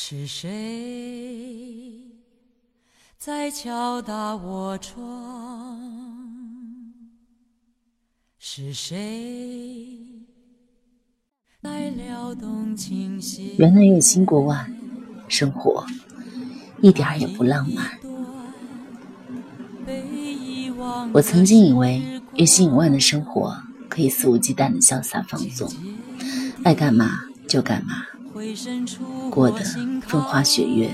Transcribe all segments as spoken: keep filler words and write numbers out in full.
是谁在敲打我窗？是谁来撩动琴弦？原来有新国外，生活一点儿也不浪漫。我曾经以为月薪一万的生活可以肆无忌惮的潇洒放纵，爱干嘛就干嘛，过得风花雪月，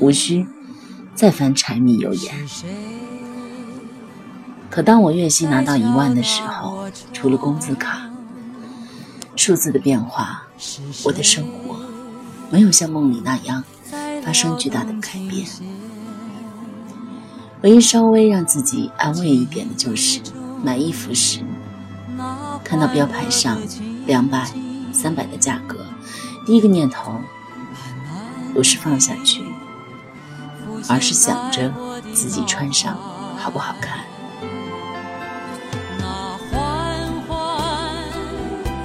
无需再烦柴米油盐。可当我月薪拿到一万的时候，除了工资卡，数字的变化，我的生活没有像梦里那样发生巨大的改变。唯一稍微让自己安慰一点的就是买衣服时看到标牌上两百三百的价格，第一个念头不是放下去，而是想着自己穿上好不好看。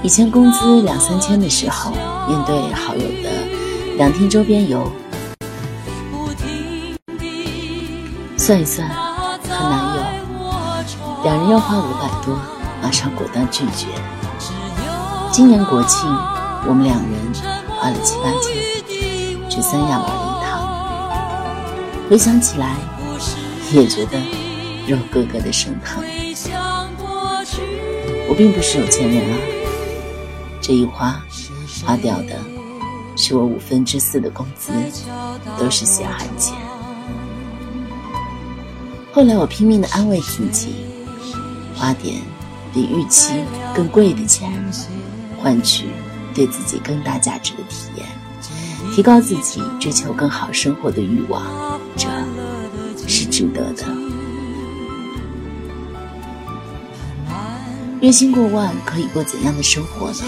以前工资两三千的时候，面对好友的两天周边游，算一算和男友两人要花五百多，马上果断拒绝。今年国庆我们两人花了七八千去三亚玩了一趟，回想起来也觉得肉咯咯的生疼。我并不是有钱人啊，这一花花掉的是我五分之四的工资，都是血汗钱。后来我拼命地安慰自己，花点比预期更贵的钱，换取对自己更大价值的体验，提高自己追求更好生活的欲望，这是值得的。月薪过万可以过怎样的生活呢？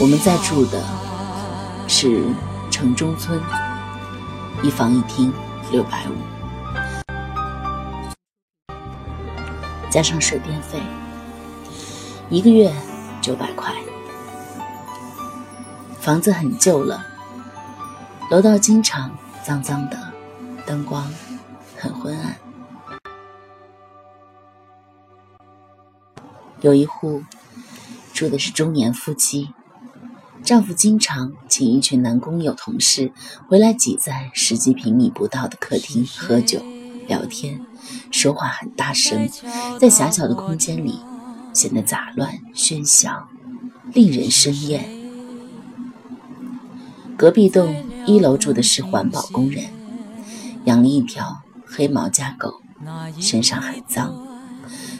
我们在住的是城中村，一房一厅六百五，加上水电费，一个月九百块。房子很旧了，楼道经常脏脏的，灯光很昏暗。有一户住的是中年夫妻，丈夫经常请一群男工友同事回来，挤在十几平米不到的客厅喝酒聊天，说话很大声，在狭小的空间里显得杂乱喧嚣，令人生厌。隔壁栋一楼住的是环保工人，养了一条黑毛家狗，身上很脏，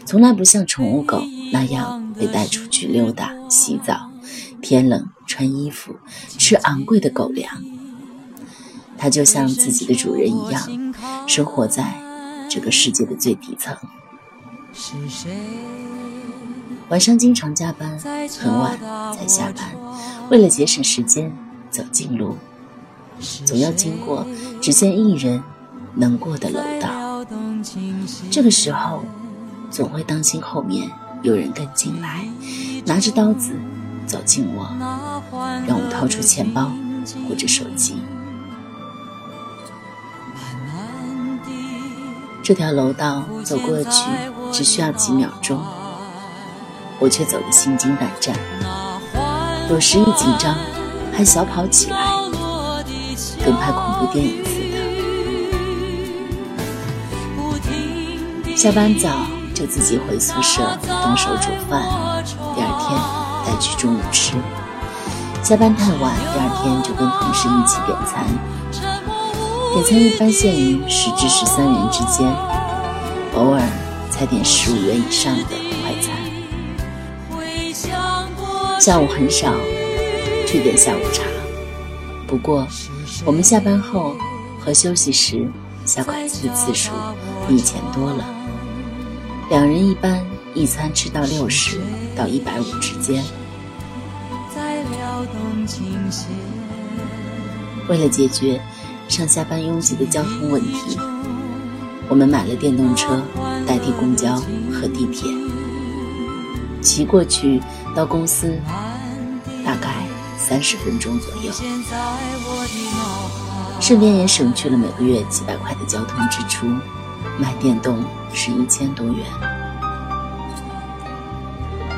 从来不像宠物狗那样被带出去溜达、洗澡，天冷穿衣服，吃昂贵的狗粮。它就像自己的主人一样，生活在这个世界的最底层。晚上经常加班，很晚才下班，为了节省时间走近路，总要经过只见一人能过的楼道，这个时候总会当心后面有人跟进来，拿着刀子走近我，让我掏出钱包或者手机。这条楼道走过去只需要几秒钟，我却走得心惊胆战，有时一紧张还小跑起来，跟拍恐怖电影似的。下班早就自己回宿舍动手煮饭，第二天带去中午吃。下班太晚，第二天就跟同事一起点餐。点餐一般限于十至十三元之间，偶尔才点十五元以上的快餐。下午很少去点下午茶，不过我们下班后和休息时下馆子的次数比以前多了，两人一般一餐吃到六十到一百五之间。为了解决上下班拥挤的交通问题，我们买了电动车代替公交和地铁，骑过去到公司大概三十分钟左右。顺便也省去了每个月几百块的交通支出，买电动是一千多元。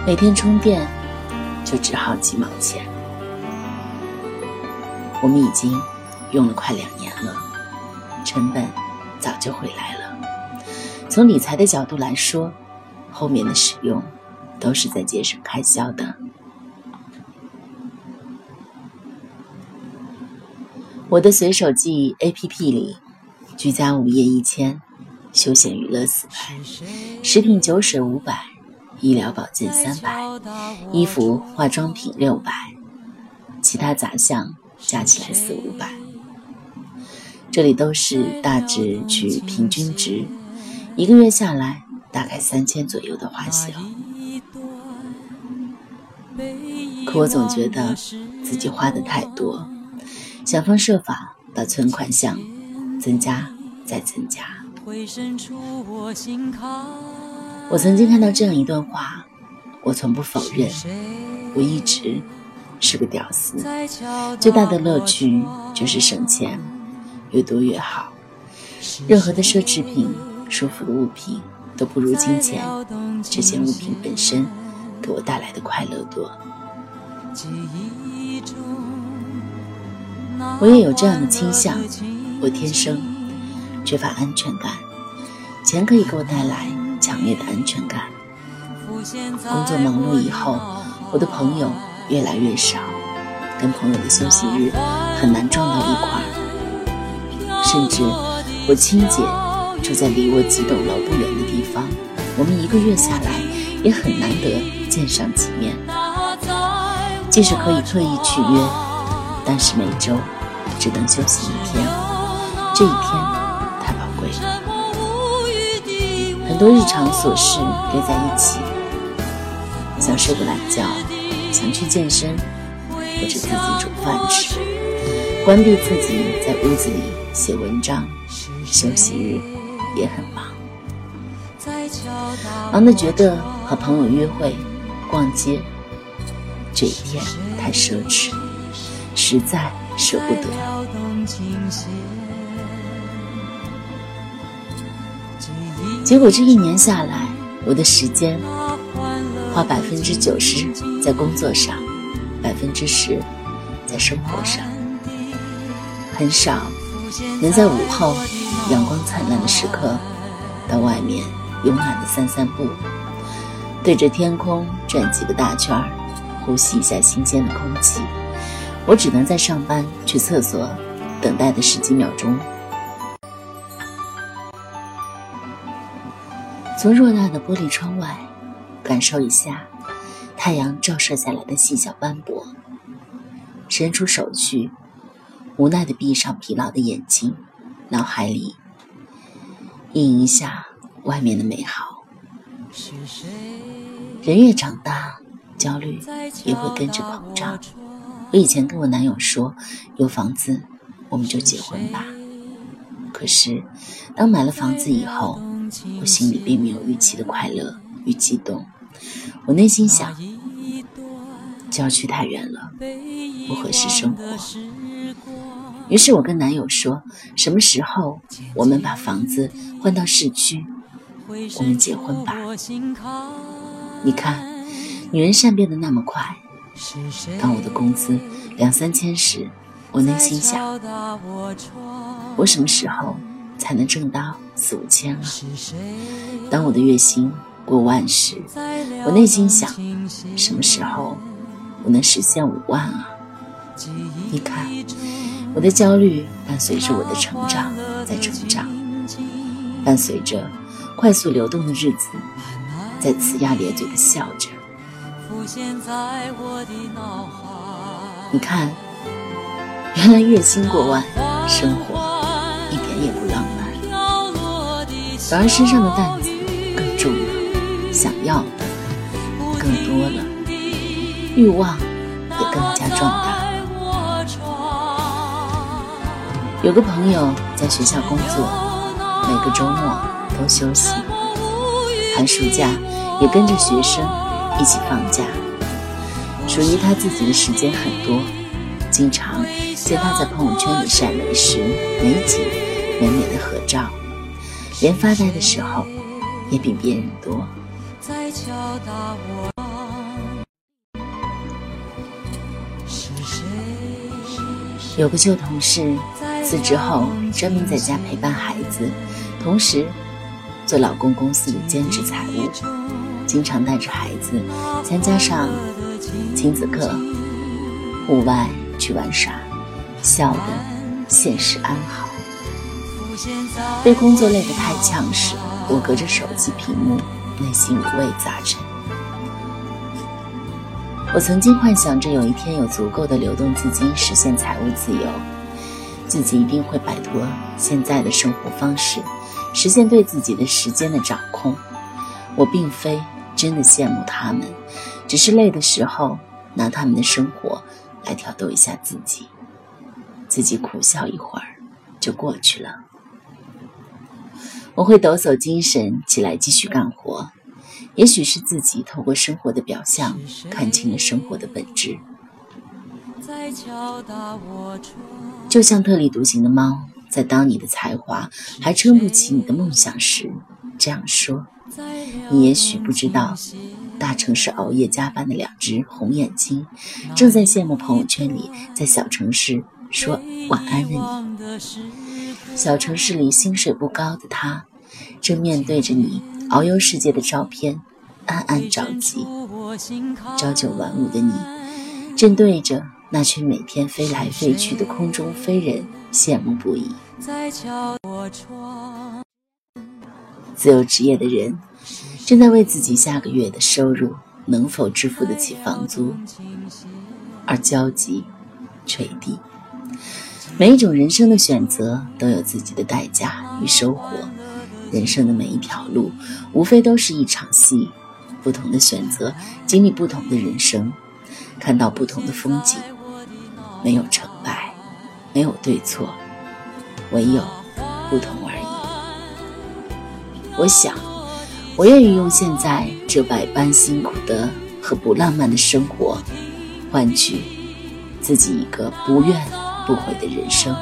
每天充电就只耗几毛钱。我们已经用了快两年了，成本早就回来了。从理财的角度来说，后面的使用都是在节省开销的。我的随手记忆 A P P 里，居家午夜一千，休闲娱乐四百，食品酒水五百，医疗保健三百，衣服化妆品六百，其他杂项加起来四五百。这里都是大致取平均值，一个月下来大概三千左右的花销。可我总觉得自己花的太多。想方设法把存款项增加再增加。我曾经看到这样一段话，我从不否认，我一直是个屌丝，最大的乐趣就是省钱，越多越好。任何的奢侈品、舒服的物品都不如金钱这件物品本身给我带来的快乐多。我也有这样的倾向，我天生缺乏安全感，钱可以给我带来强烈的安全感。工作忙碌以后，我的朋友越来越少，跟朋友的休息日很难撞到一块儿。甚至我亲姐住在离我几栋楼不远的地方，我们一个月下来也很难得见上几面。即使可以特意去约，但是每周只能休息一天，这一天太宝贵了。很多日常琐事堆在一起，想睡个懒觉，想去健身，或者自己煮饭吃，关闭自己在屋子里写文章，休息日也很忙，忙得觉得和朋友约会、逛街，这一天太奢侈。实在舍不得。结果这一年下来，我的时间花百分之九十在工作上，百分之十在生活上，很少能在午后阳光灿烂的时刻到外面慵懒的散散步，对着天空转几个大圈，呼吸一下新鲜的空气。我只能在上班去厕所等待的十几秒钟。从偌大的玻璃窗外感受一下太阳照射下来的细小斑驳，伸出手去，无奈地闭上疲劳的眼睛，脑海里印一下外面的美好。人越长大，焦虑也会跟着膨胀。我以前跟我男友说，有房子我们就结婚吧。可是当买了房子以后，我心里并没有预期的快乐与激动。我内心想，郊区太远了，不合适生活。于是我跟男友说，什么时候我们把房子换到市区，我们结婚吧。你看，女人善变得那么快。当我的工资两三千时，我内心想，我什么时候才能挣到四五千啊？当我的月薪过万时，我内心想，什么时候我能实现五万啊？你看，我的焦虑伴随着我的成长在成长，伴随着快速流动的日子在呲牙咧嘴地笑着。你看，原来月薪过万，生活一点也不浪漫，反而身上的担子更重了，想要的更多了，欲望也更加壮大。有个朋友在学校工作，每个周末都休息，寒暑假也跟着学生一起放假，属于他自己的时间很多，经常见他在朋友圈里晒美食、美景、美美的合照，连发呆的时候也比别人多。有个旧同事辞职后专门在家陪伴孩子，同时做老公公司的兼职财务，经常带着孩子参加上亲子课，户外去玩耍，笑得现实安好。被工作累得太呛时，我隔着手机屏幕，内心五味杂陈。我曾经幻想着有一天有足够的流动资金实现财务自由，自己一定会摆脱现在的生活方式，实现对自己的时间的掌控。我并非真的羡慕他们，只是累的时候拿他们的生活来挑逗一下自己，自己苦笑一会儿就过去了。我会抖擞精神起来继续干活，也许是自己透过生活的表象看清了生活的本质。就像特立独行的猫，在当你的才华还撑不起你的梦想时这样说，你也许不知道，大城市熬夜加班的两只红眼睛正在羡慕朋友圈里在小城市说晚安的你。小城市里薪水不高的他，正面对着你遨游世界的照片暗暗着急。朝九晚五的你，正对着那群每天飞来飞去的空中飞人羡慕不已。自由职业的人正在为自己下个月的收入能否支付得起房租而焦急垂地。每一种人生的选择都有自己的代价与收获，人生的每一条路无非都是一场戏，不同的选择经历不同的人生，看到不同的风景，没有成败，没有对错，唯有不同而已。我想，我愿意用现在这百般辛苦的和不浪漫的生活，换取自己一个不怨不悔的人生。